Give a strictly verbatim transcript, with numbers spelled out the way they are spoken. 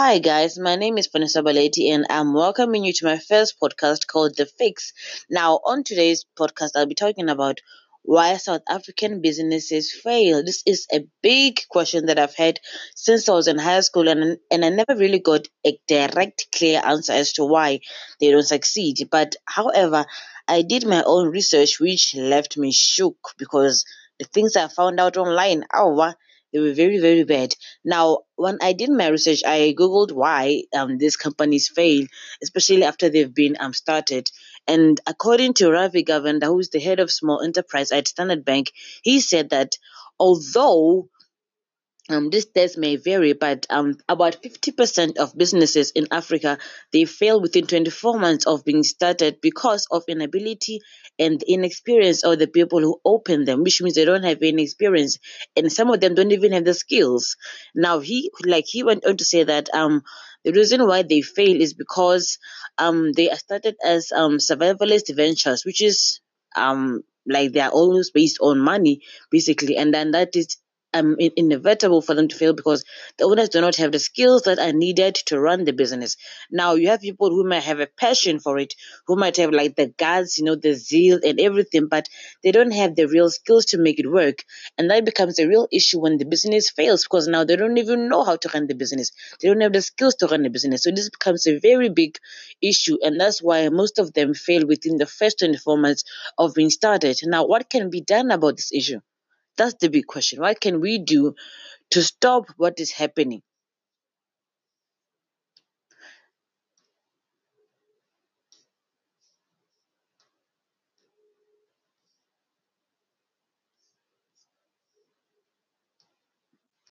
Hi guys, my name is Vanessa Baleti and I'm welcoming you to my first podcast called The Fix. Now, on today's podcast, I'll be talking about why South African businesses fail. This is a big question that I've had since I was in high school and, and I never really got a direct, clear answer as to why they don't succeed. But however, I did my own research, which left me shook because the things I found out online, oh, they were very, very bad. Now, when I did my research, I Googled why um, these companies fail, especially after they've been um, started. And according to Ravi Govender, who's the head of small enterprise at Standard Bank, he said that although um, these stats may vary, but um, about fifty percent of businesses in Africa, they fail within twenty-four months of being started because of inability and inexperience of the people who open them, which means they don't have any experience, and some of them don't even have the skills. Now, he like he went on to say that um the reason why they fail is because um they started as um survivalist ventures, which is um like they are always based on money basically, and then that is um inevitable for them to fail because the owners do not have the skills that are needed to run the business. Now, you have people who might have a passion for it, who might have like the guts, you know, the zeal and everything, but they don't have the real skills to make it work. And that becomes a real issue when the business fails because now they don't even know how to run the business. They don't have the skills to run the business. So this becomes a very big issue, and that's why most of them fail within the first twenty-four months of being started. Now, what can be done about this issue? That's the big question. What can we do to stop what is happening?